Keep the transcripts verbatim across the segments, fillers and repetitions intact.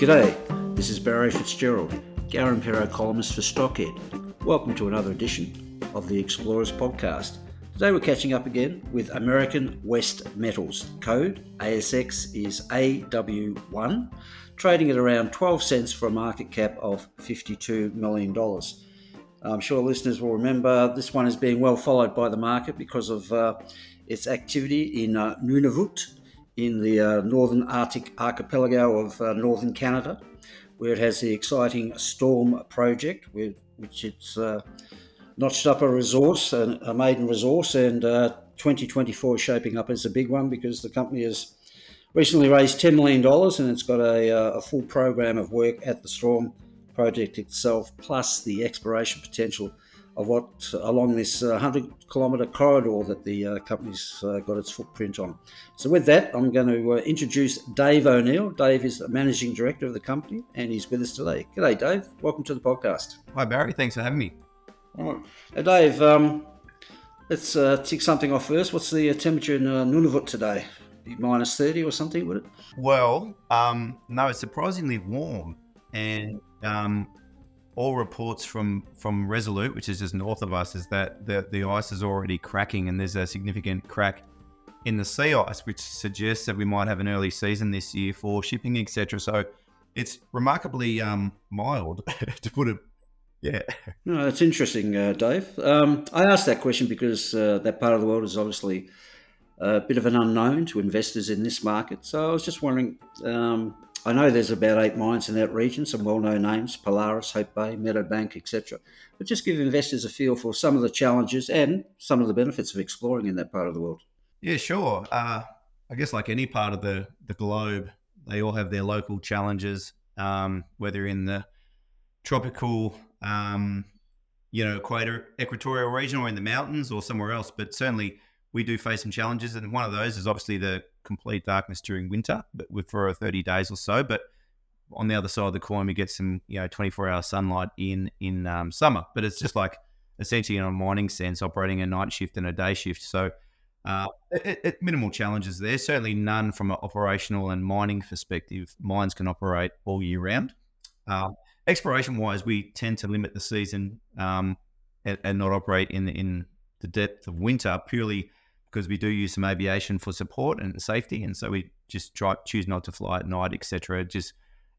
G'day, this is Barry Fitzgerald, Garen Perro columnist for Stockhead. Welcome to another edition of the Explorers Podcast. Today we're catching up again with American West Metals. Code A S X is A W one, trading at around twelve cents for a market cap of fifty-two million dollars. I'm sure listeners will remember this one is being well followed by the market because of uh, its activity in uh, Nunavut, in the uh, northern Arctic archipelago of uh, northern Canada, where it has the exciting Storm project, with which it's uh, notched up a resource, an, a maiden resource, and uh, twenty twenty-four is shaping up as a big one because the company has recently raised ten million dollars and it's got a, a full program of work at the Storm project itself, plus the exploration potential of what along this one hundred kilometre corridor that the uh, company's uh, got its footprint on. So with that, I'm going to uh, introduce Dave O'Neill. Dave is the managing director of the company and he's with us today. G'day, Dave. Welcome to the podcast. Hi, Barry. Thanks for having me. All right. Now, Dave, um, let's uh, tick something off first. What's the temperature in uh, Nunavut today? minus thirty or something, would it? Well, um, no, it's surprisingly warm. And Um, all reports from, from Resolute, which is just north of us, is that the, the ice is already cracking and there's a significant crack in the sea ice, which suggests that we might have an early season this year for shipping, et cetera. So it's remarkably um, mild, to put it. Yeah. No, that's interesting, uh, Dave. Um, I asked that question because uh, that part of the world is obviously a bit of an unknown to investors in this market. So I was just wondering. Um, I know there's about eight mines in that region, some well-known names, Polaris, Hope Bay, Meadowbank, et cetera. But just give investors a feel for some of the challenges and some of the benefits of exploring in that part of the world. Yeah, sure. Uh, I guess like any part of the, the globe, they all have their local challenges, um, whether in the tropical, um, you know, equator, equatorial region or in the mountains or somewhere else. But certainly we do face some challenges. And one of those is obviously the complete darkness during winter, but for thirty days or so. But on the other side of the coin, we get some, you know, twenty-four hour sunlight in in um, summer. But it's just like essentially in a mining sense, operating a night shift and a day shift. So uh, it, it, minimal challenges there. Certainly none from an operational and mining perspective. Mines can operate all year round. Uh, exploration wise, we tend to limit the season um, and, and not operate in in the depth of winter purely because we do use some aviation for support and safety. And so we just try choose not to fly at night, et cetera, just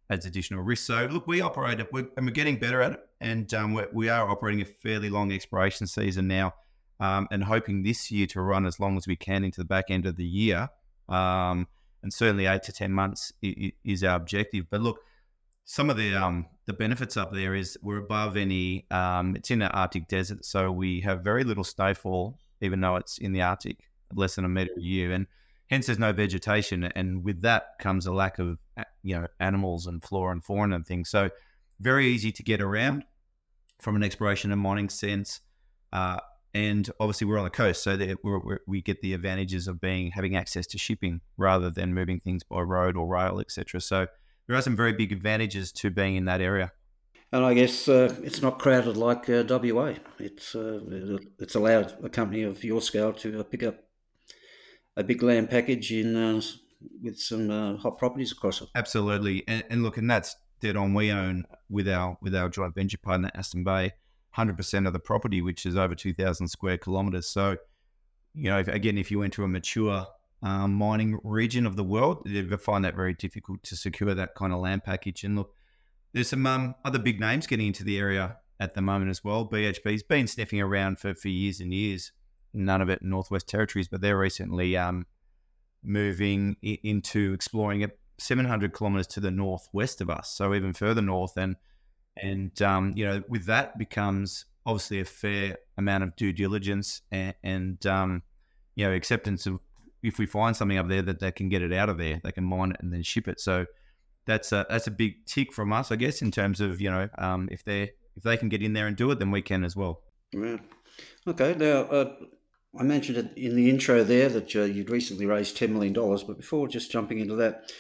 adds additional risk. So look, we operate it we're, and we're getting better at it. And um, we're, we are operating a fairly long exploration season now um, and hoping this year to run as long as we can into the back end of the year. Um, and certainly eight to ten months is our objective. But look, some of the um, the benefits up there is we're above any, um, it's in the Arctic desert. So we have very little snowfall, even though it's in the Arctic, less than a metre a year. And hence there's no vegetation. And with that comes a lack of, you know, animals and flora and fauna and things. So very easy to get around from an exploration and mining sense. Uh, and obviously we're on the coast, so that we're, we're, we get the advantages of being having access to shipping rather than moving things by road or rail, et cetera. So there are some very big advantages to being in that area. And I guess uh, it's not crowded like uh, W A. It's uh, it's allowed a company of your scale to uh, pick up a big land package in uh, with some uh, hot properties across it. Absolutely, and, and look, and that's dead on. We own with our with our joint venture partner Aston Bay, one hundred percent of the property, which is over two thousand square kilometres. So, you know, if, again, if you went to a mature um, mining region of the world, you'd find that very difficult to secure that kind of land package. And look, there's some um, other big names getting into the area at the moment as well. B H P's been sniffing around for, for years and years, none of it in Northwest Territories, but they're recently um, moving I- into exploring it seven hundred kilometres to the northwest of us, so even further north. And, and um, you know, with that becomes obviously a fair amount of due diligence and, and um, you know, acceptance of if we find something up there that they can get it out of there, they can mine it and then ship it. So that's a, that's a big tick from us, I guess, in terms of, you know, um, if they if they can get in there and do it, then we can as well. Yeah. Okay. Now, uh, I mentioned it in the intro there that uh, you'd recently raised ten million dollars, but before just jumping into that,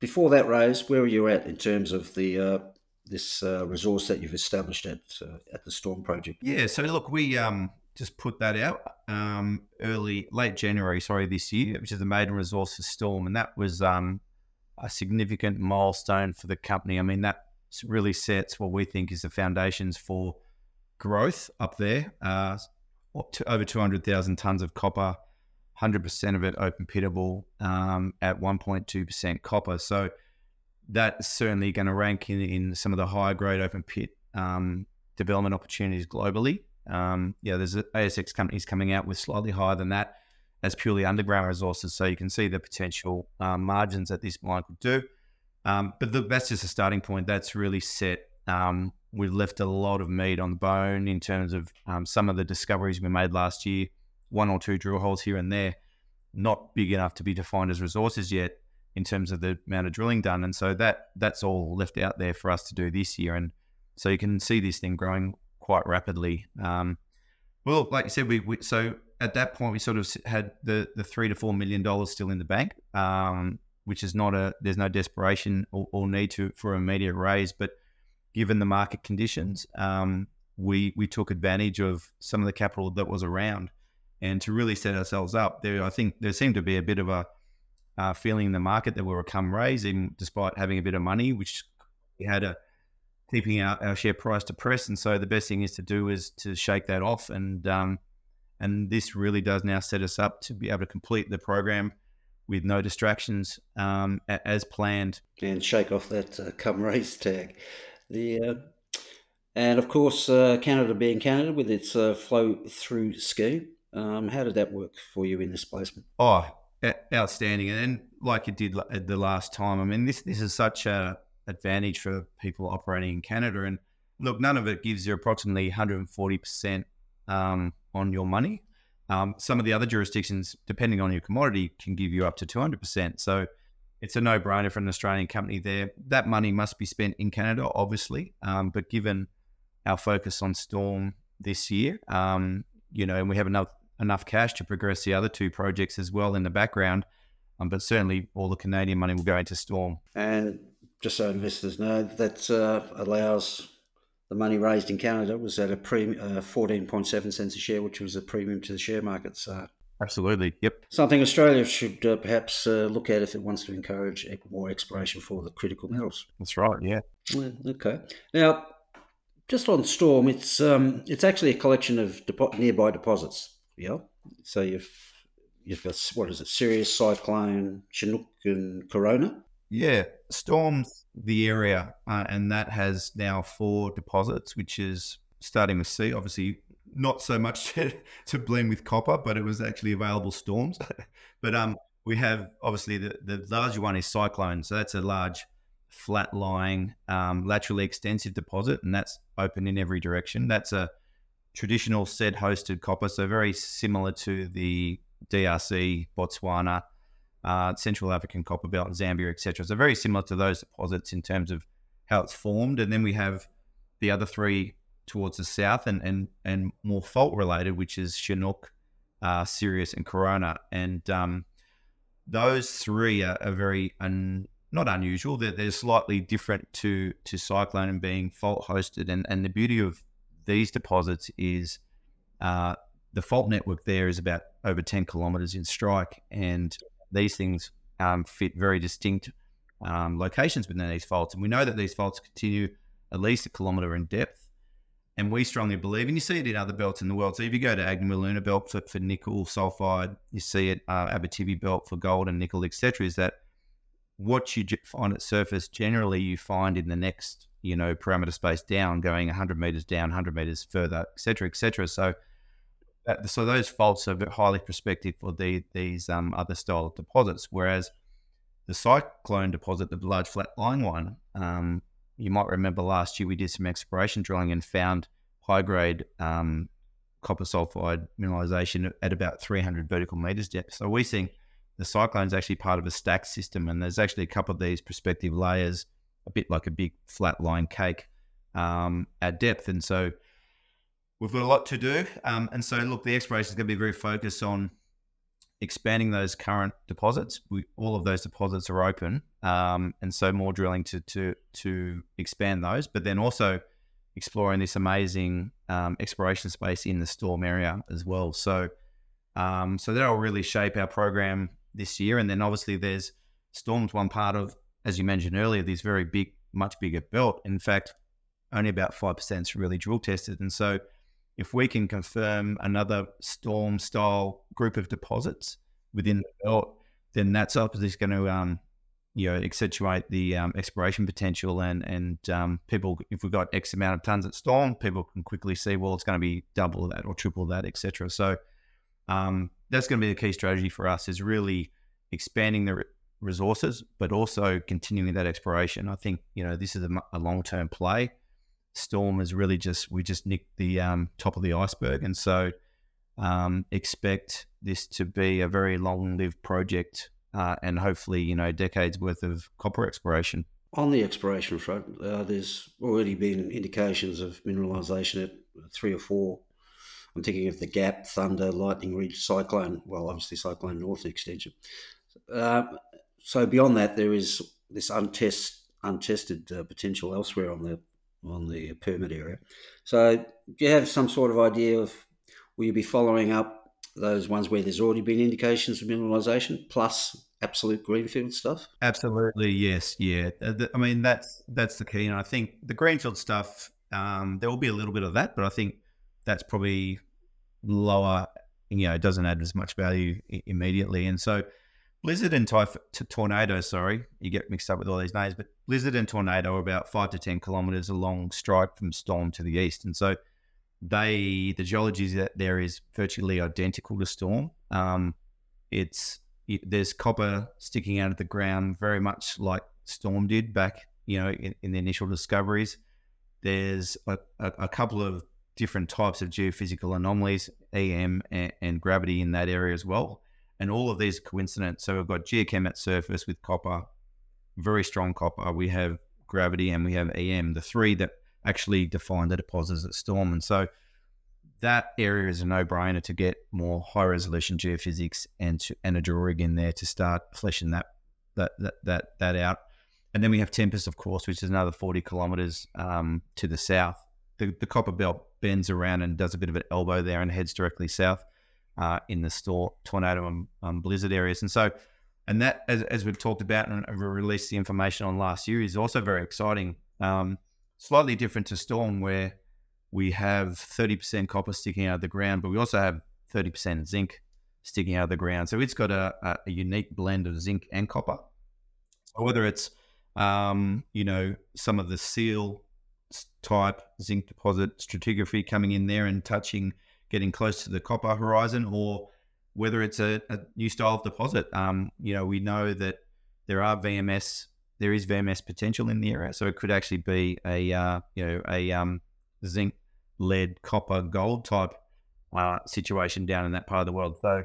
before that raise, where were you at in terms of the uh, this uh, resource that you've established at uh, at the Storm project? Yeah. So look, we um, just put that out um, early, late January, sorry, this year, which is the maiden resource for Storm, and that was um, a significant milestone for the company. I mean, that really sets what we think is the foundations for growth up there. Uh, to over two hundred thousand tonnes of copper, one hundred percent of it open pittable um, at one point two percent copper. So that's certainly going to rank in, in some of the higher grade open pit um, development opportunities globally. Um, yeah, there's A S X companies coming out with slightly higher than that as purely underground resources. So you can see the potential uh, margins that this mine could do. Um, but the, that's just a starting point. That's really set. Um, we've left a lot of meat on the bone in terms of um, some of the discoveries we made last year, one or two drill holes here and there, not big enough to be defined as resources yet in terms of the amount of drilling done. And so that that's all left out there for us to do this year. And so you can see this thing growing quite rapidly. Um, well, like you said, we, we so at that point, we sort of had the, the three to four million dollars still in the bank, um, which is not a, there's no desperation or, or need to for immediate raise, but given the market conditions, um, we we took advantage of some of the capital that was around, and to really set ourselves up. There, I think there seemed to be a bit of a uh, feeling in the market that we were come raise, even despite having a bit of money, which we had a keeping our, our share price depressed. And so the best thing is to do is to shake that off, and um, and this really does now set us up to be able to complete the program with no distractions um, as planned, and shake off that uh, come raise tag. The, uh, and of course, uh, Canada being Canada with its uh, flow through scheme, um, how did that work for you in this placement? Oh, outstanding. And like it did the last time, I mean, this this is such an advantage for people operating in Canada. And look, none of it gives you approximately one hundred forty percent um, on your money. Um, some of the other jurisdictions, depending on your commodity, can give you up to two hundred percent. So it's a no-brainer for an Australian company there. That money must be spent in Canada, obviously, um, but given our focus on Storm this year, um, you know, and we have enough enough cash to progress the other two projects as well in the background, um, but certainly all the Canadian money will go into Storm. And just so investors know, that uh, allows the money raised in Canada was at a pre- uh, fourteen point seven cents a share, which was a premium to the share market, so... Absolutely. Yep. Something Australia should uh, perhaps uh, look at if it wants to encourage more exploration for the critical metals. That's right. Yeah. Well, okay. Now, just on Storm, it's um, it's actually a collection of depo- nearby deposits. Yeah. So you've you've got what is it? Sirius, Cyclone, Chinook, and Corona. Yeah. Storm's the area, uh, and that has now four deposits, which is starting with C, obviously. Not so much to, to blend with copper, but it was actually available storms. But um, we have obviously the, the larger one is Cyclone. So that's a large flat lying um, laterally extensive deposit, and that's open in every direction. That's a traditional sed hosted copper. So very similar to the D R C, Botswana, uh, Central African Copper Belt, Zambia, et cetera. So very similar to those deposits in terms of how it's formed. And then we have the other three towards the south and and and more fault related, which is Chinook, uh, Sirius, and Corona, and um, those three are, are very un, not unusual. They're, they're slightly different to to Cyclone and being fault hosted. And and the beauty of these deposits is uh, the fault network there is about over ten kilometers in strike, and these things um, fit very distinct um, locations within these faults. And we know that these faults continue at least a kilometer in depth. And we strongly believe, and you see it in other belts in the world. So if you go to Agnew-Luna belt for, for nickel sulfide, you see it uh, Abitibi belt for gold and nickel, et cetera. Is that what you find at surface? Generally, you find in the next, you know, parameter space down, going one hundred meters down, one hundred meters further, et cetera, et cetera. So, that, so those faults are highly prospective for the, these um, other style of deposits. Whereas the Cyclone deposit, the large flat-lying one. Um, You might remember last year we did some exploration drilling and found high-grade um, copper sulfide mineralization at about three hundred vertical meters depth. So we think the cyclone is actually part of a stack system, and there's actually a couple of these prospective layers, a bit like a big flat line cake um, at depth. And so we've got a lot to do. Um, and so, look, the exploration is going to be very focused on expanding those current deposits. We, all of those deposits are open, um, and so more drilling to to to expand those, but then also exploring this amazing um, exploration space in the Storm area as well. So um, so that'll really shape our program this year. And then obviously there's Storm's one part of, as you mentioned earlier, this very big, much bigger belt. In fact, only about five percent is really drill tested. And so if we can confirm another Storm-style group of deposits within the belt, then that's obviously going to, um, you know, accentuate the um, exploration potential. And and um, people, if we've got X amount of tons at Storm, people can quickly see, well, it's going to be double that or triple that, et cetera. So um, that's going to be the key strategy for us, is really expanding the re- resources, but also continuing that exploration. I think, you know, this is a, a long-term play. Storm is really just, we just nicked the um, top of the iceberg. And so um, expect this to be a very long-lived project uh, and hopefully, you know, decades worth of copper exploration. On the exploration front, uh, there's already been indications of mineralisation at three or four. I'm thinking of the Gap, Thunder, Lightning Ridge, Cyclone, well, obviously Cyclone North extension. Uh, so beyond that, there is this untest, untested uh, potential elsewhere on the on the permit area. So do you have some sort of idea of, will you be following up those ones where there's already been indications of mineralization plus absolute greenfield stuff? Absolutely, yes. Yeah. I mean, that's that's the key. And I think the greenfield stuff, um, there will be a little bit of that, but I think that's probably lower, you know, it doesn't add as much value I- immediately. And so Blizzard and Typh- t- Tornado, sorry, you get mixed up with all these names, but Blizzard and Tornado are about five to ten kilometres along strike from Storm to the east. And so they, the geology that there is virtually identical to Storm. Um, it's, it, there's copper sticking out of the ground very much like Storm did back, you know, in, in the initial discoveries. There's a, a, a couple of different types of geophysical anomalies, E M and, and gravity in that area as well. And all of these are coincident. So we've got geochem at surface with copper, very strong copper. We have gravity and we have E M, the three that actually define the deposits at Storm. And so that area is a no-brainer to get more high-resolution geophysics and to, and a drill rig in there to start fleshing that that that that, that out. And then we have Tempest, of course, which is another forty kilometres um, to the south. The, the copper belt bends around and does a bit of an elbow there and heads directly south. Uh, in the store, tornado and um, blizzard areas. And so, and that, as, as we've talked about and released the information on last year, is also very exciting. Um, slightly different to Storm, where we have thirty percent copper sticking out of the ground, but we also have thirty percent zinc sticking out of the ground. So it's got a, a, a unique blend of zinc and copper. So whether it's, um, you know, some of the seal type zinc deposit stratigraphy coming in there and touching, getting close to the copper horizon, or whether it's a, a new style of deposit. Um, you know, we know that there are V M S, there is V M S potential in the area. So it could actually be a, uh, you know, a um, zinc, lead, copper, gold type uh, situation down in that part of the world. So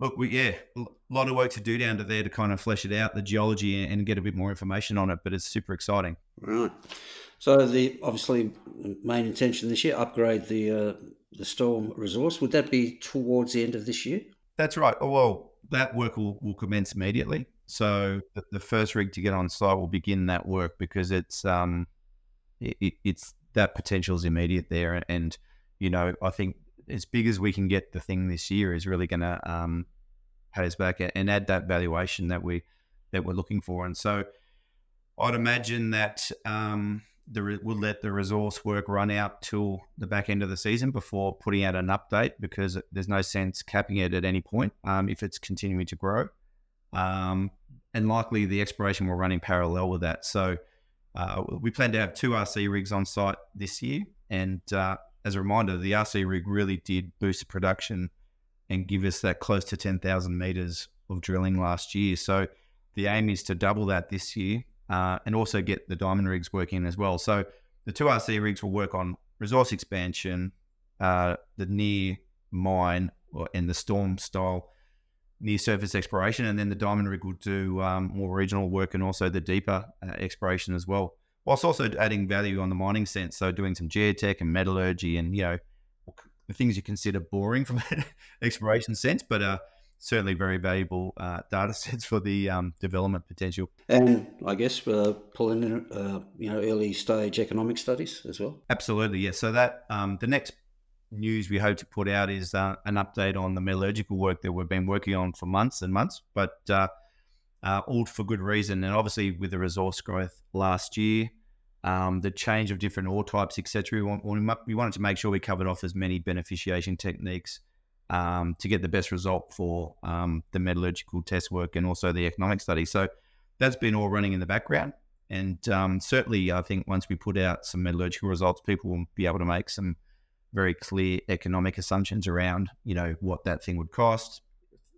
look, we, yeah, a lot of work to do down to there to kind of flesh it out, the geology, and get a bit more information on it, but it's super exciting. Right. So the, obviously the main intention this year, upgrade the, uh, the Storm resource. Would that be towards the end of this year? That's right. Oh, well, that work will, will commence immediately. So the, the first rig to get on site will begin that work, because it's um, it, it's that potential is immediate there. And, you know, I think as big as we can get the thing this year is really going to um, pay us back and add that valuation that we that we're looking for. And so I'd imagine that um, The, we'll let the resource work run out till the back end of the season before putting out an update, because there's no sense capping it at any point um, if it's continuing to grow. Um, and likely the exploration will run in parallel with that. So uh, we plan to have two R C rigs on site this year. And uh, as a reminder, the R C rig really did boost production and give us that close to ten thousand metres of drilling last year. So the aim is to double that this year. Uh, and also get the diamond rigs working as well. So the two R C rigs will work on resource expansion, uh, the near mine, or, and the Storm style near surface exploration, and then the diamond rig will do um, more regional work and also the deeper uh, exploration as well, whilst also adding value on the mining sense. So doing some geotech and metallurgy and, you know, the things you consider boring from an exploration sense, but uh, certainly very valuable uh, data sets for the um, development potential. And I guess uh, pulling in, uh, you know, early stage economic studies as well. Absolutely, yes. Yeah. So that um, the next news we hope to put out is uh, an update on the metallurgical work that we've been working on for months and months, but uh, uh, all for good reason. And obviously with the resource growth last year, um, the change of different ore types, et cetera, we, want, we wanted to make sure we covered off as many beneficiation techniques um, to get the best result for um, the metallurgical test work and also the economic study. So that's been all running in the background. And um, certainly I think once we put out some metallurgical results, people will be able to make some very clear economic assumptions around, you know, what that thing would cost,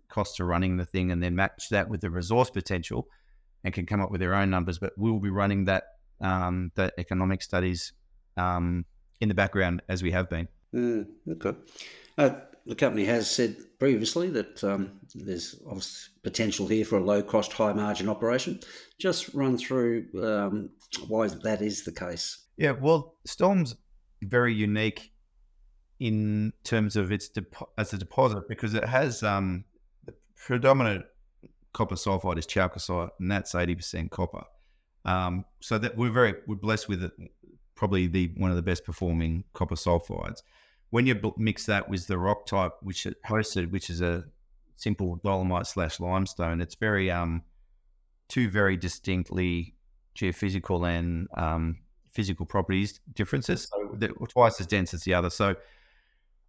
costs of running the thing, and then match that with the resource potential and can come up with their own numbers. But we'll be running that, um, the economic studies um, in the background as we have been. Mm, okay. Uh, the company has said previously that um, there's potential here for a low-cost, high-margin operation. Just run through um, why that is the case. Yeah, well, Storm's very unique in terms of its depo- as a deposit, because it has um, the predominant copper sulfide is chalcocite, and that's eighty percent copper. Um, so that we're very we're blessed with it, probably the one of the best performing copper sulfides. When you b- mix that with the rock type which it hosted, which is a simple dolomite slash limestone, it's very um, two very distinctly geophysical and um, physical properties differences. So they're twice as dense as the other. So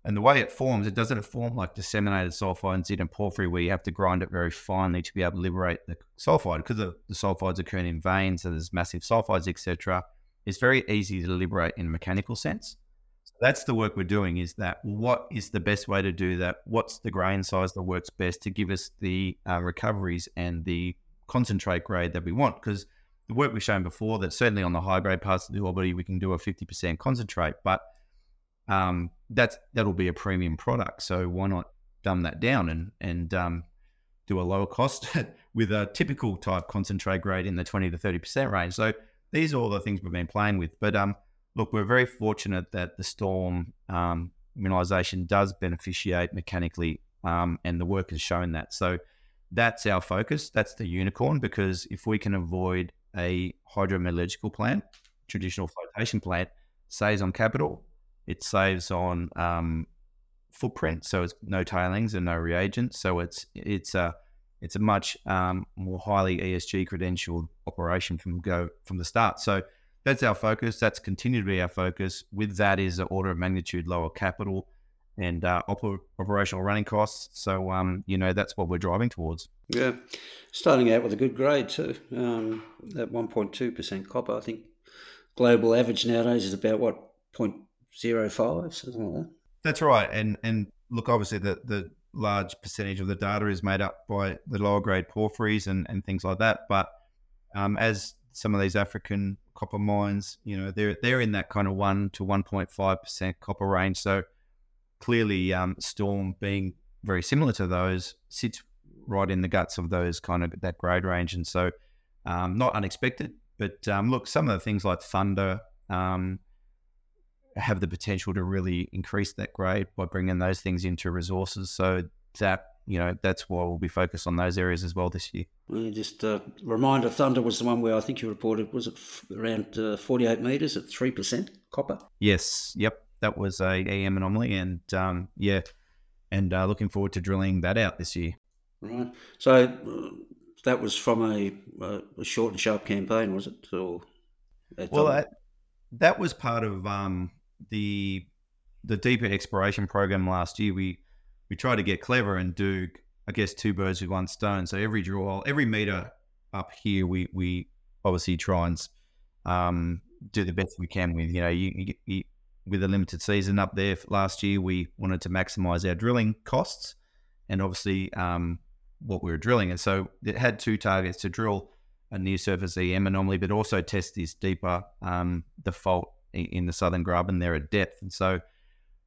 And the way it forms, it doesn't form like disseminated sulfide and zit and porphyry, where you have to grind it very finely to be able to liberate the sulfide, because the, the sulfides occur in veins, so there's massive sulfides, et cetera. It's very easy to liberate in a mechanical sense. So that's the work we're doing, is that what is the best way to do that? What's the grain size that works best to give us the uh, recoveries and the concentrate grade that we want? Because the work we've shown before, that certainly on the high-grade parts of the ore body, we can do a fifty percent concentrate, but Um, that's, that'll be a premium product. So why not dumb that down and, and, um, do a lower cost with a typical type concentrate grade in the twenty to thirty percent range. So these are all the things we've been playing with, but, um, look, we're very fortunate that the Storm, um, mineralization does beneficiate mechanically. Um, and the work has shown that. So that's our focus. That's the unicorn, because if we can avoid a hydrometallurgical plant, traditional flotation plant, saves on capital. It saves on um, footprint, so it's no tailings and no reagents. So it's it's a it's a much um, more highly E S G credentialed operation from go from the start. So that's our focus. That's continued to be our focus. With that is an order of magnitude lower capital and uh, oper- operational running costs. So um, you know that's what we're driving towards. Yeah, starting out with a good grade too. Um, that one point two percent copper. I think global average nowadays is about what point. Zero five, something like that. That's right. And and look, obviously the, the large percentage of the data is made up by the lower grade porphyries and, and things like that. But um, as some of these African copper mines, you know, they're they're in that kind of one to one point five percent copper range. So clearly um, Storm, being very similar to those, sits right in the guts of those kind of that grade range. And so um, not unexpected. But um, look, some of the things like Thunder, um, have the potential to really increase that grade by bringing those things into resources. So that, you know, that's why we'll be focused on those areas as well this year. Well, just a reminder, Thunder was the one where I think you reported, was it f- around uh, forty-eight metres at three percent copper? Yes. Yep. That was a E M anomaly. And um, yeah, and uh, looking forward to drilling that out this year. Right. So uh, that was from a, a short and sharp campaign, was it? Or well, that, that was part of... Um, the the deeper exploration program last year. We we tried to get clever and do, I guess, two birds with one stone. So every drill hole, every meter up here, we we obviously try and um do the best we can with, you know, you, you, you with a limited season up there last year, we wanted to maximize our drilling costs and obviously um what we were drilling. And so it had two targets: to drill a near surface E M anomaly, but also test this deeper um the fault in the southern graben there at depth. And so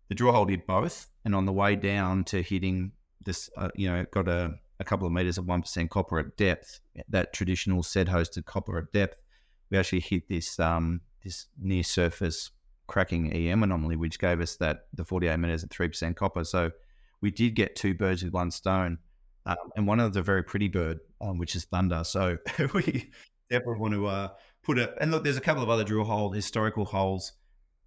the drill hole did both, and on the way down to hitting this uh, you know, got a a couple of meters of one percent copper at depth, that traditional sed-hosted copper at depth, we actually hit this um, this near-surface cracking E M anomaly, which gave us that the forty-eight meters at three percent copper. So we did get two birds with one stone, um, and one of them's a very pretty bird, um, which is Thunder. So we definitely want to uh, put it. And look, there's a couple of other drill holes, historical holes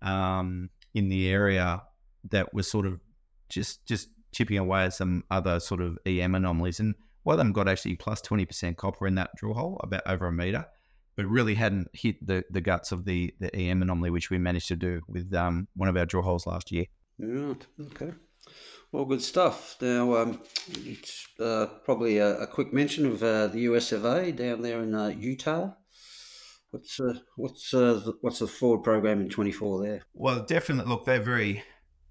um, in the area that were sort of just just chipping away at some other sort of E M anomalies. And one of them got actually plus twenty percent copper in that drill hole, about over a meter, but really hadn't hit the, the guts of the, the E M anomaly, which we managed to do with um, one of our drill holes last year. Right. Okay. Well, good stuff. Now, um, it's uh, probably a, a quick mention of uh, the U S of A down there in uh, Utah. What's uh, what's uh, the, what's the forward program in twenty-four there? Well, definitely. Look, they're very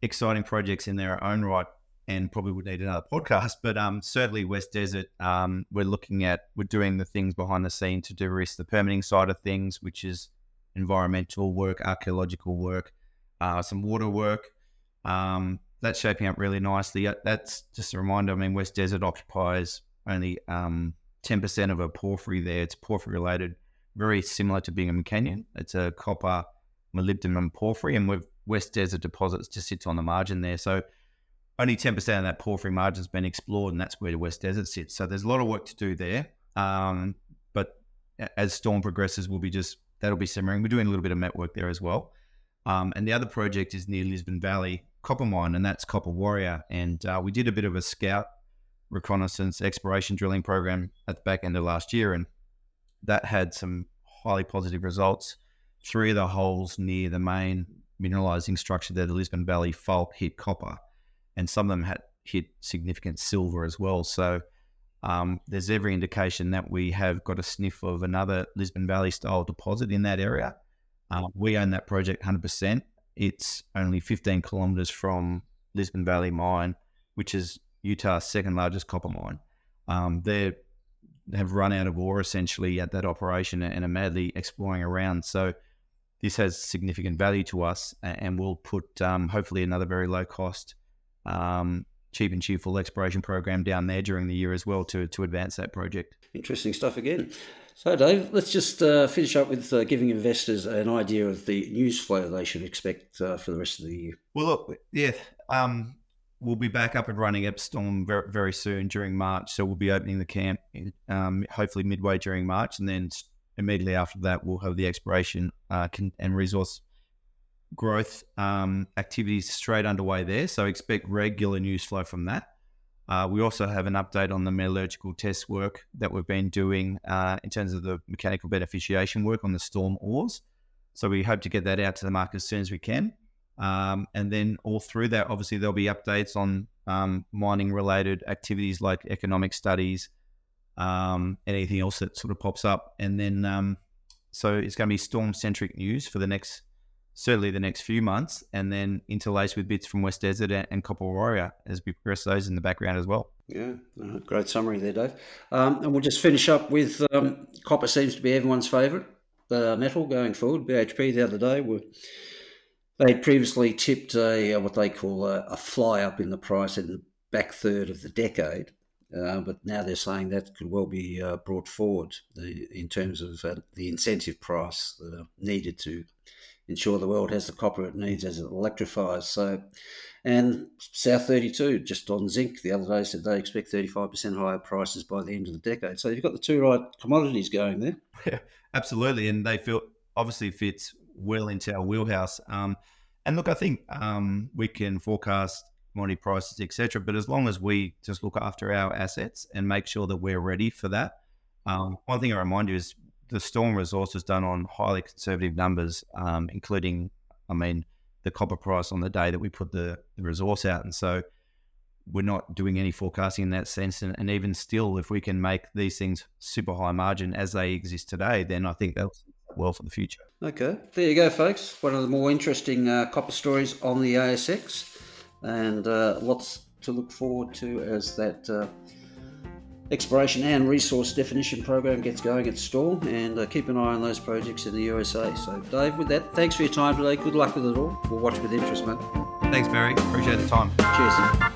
exciting projects in their own right, and probably would need another podcast, but um, certainly West Desert, um, we're looking at, we're doing the things behind the scene to de-risk the permitting side of things, which is environmental work, archaeological work, uh, some water work. Um, that's shaping up really nicely. That's just a reminder, I mean, West Desert occupies only um, ten percent of a porphyry there. It's porphyry related, very similar to Bingham Canyon. It's a copper, molybdenum porphyry, and with West Desert deposits just sits on the margin there. So only ten percent of that porphyry margin has been explored, and that's where the West Desert sits. So there's a lot of work to do there. Um, but as Storm progresses, we'll be just, that'll be simmering. We're doing a little bit of met work there as well. Um, and the other project is near Lisbon Valley copper mine, and that's Copper Warrior. And uh, we did a bit of a scout reconnaissance exploration drilling program at the back end of last year, and that had some highly positive results. Three of the holes near the main mineralizing structure there, the Lisbon Valley fault, hit copper, and some of them had hit significant silver as well. So um, there's every indication that we have got a sniff of another Lisbon Valley-style deposit in that area. Um, we own that project one hundred percent. It's only fifteen kilometres from Lisbon Valley Mine, which is Utah's second largest copper mine. Um, they have run out of ore essentially at that operation and are madly exploring around. So this has significant value to us, and we'll put um, hopefully another very low-cost Um, cheap and cheerful exploration program down there during the year as well to to advance that project. Interesting stuff again. So Dave, let's just uh, finish up with uh, giving investors an idea of the news flow they should expect uh, for the rest of the year. Well, look, yeah, um, we'll be back up and running at Storm very, very soon during March. So we'll be opening the camp in, um, hopefully midway during March, and then immediately after that we'll have the exploration uh, can, and resource growth um, activities straight underway there. So expect regular news flow from that. Uh, we also have an update on the metallurgical test work that we've been doing uh, in terms of the mechanical beneficiation work on the Storm ores. So we hope to get that out to the market as soon as we can. Um, and then all through that, obviously there'll be updates on um, mining related activities like economic studies, um, anything else that sort of pops up. And then, um, so it's going to be Storm centric news for the next certainly the next few months, and then interlaced with bits from West Desert and, and Copper Warrior as we progress those in the background as well. Yeah, uh, great summary there, Dave. Um, and we'll just finish up with um, copper seems to be everyone's favourite uh, metal going forward. B H P the other day, were, they previously tipped a what they call a, a fly-up in the price in the back third of the decade, uh, but now they're saying that could well be uh, brought forward the, in terms of uh, the incentive price that are needed to ensure the world has the copper it needs as it electrifies. So, and South thirty-two, just on zinc the other day, said they expect thirty-five percent higher prices by the end of the decade. So you've got the two right commodities going there. Yeah, absolutely. And they feel obviously fits well into our wheelhouse. Um, and look, I think um, we can forecast commodity prices, et cetera, but as long as we just look after our assets and make sure that we're ready for that. Um, one thing I remind you is the Storm resource is done on highly conservative numbers, um, including, I mean, the copper price on the day that we put the, the resource out. And so we're not doing any forecasting in that sense. And, and even still, if we can make these things super high margin as they exist today, then I think that's well for the future. Okay. There you go, folks. One of the more interesting uh, copper stories on the A S X, and uh, lots to look forward to as that Uh, exploration and resource definition program gets going at Storm, and uh, keep an eye on those projects in the U S A. So Dave, with that, thanks for your time today. Good luck with it all. We'll watch with interest, mate. Thanks, Barry. Appreciate the time. Cheers.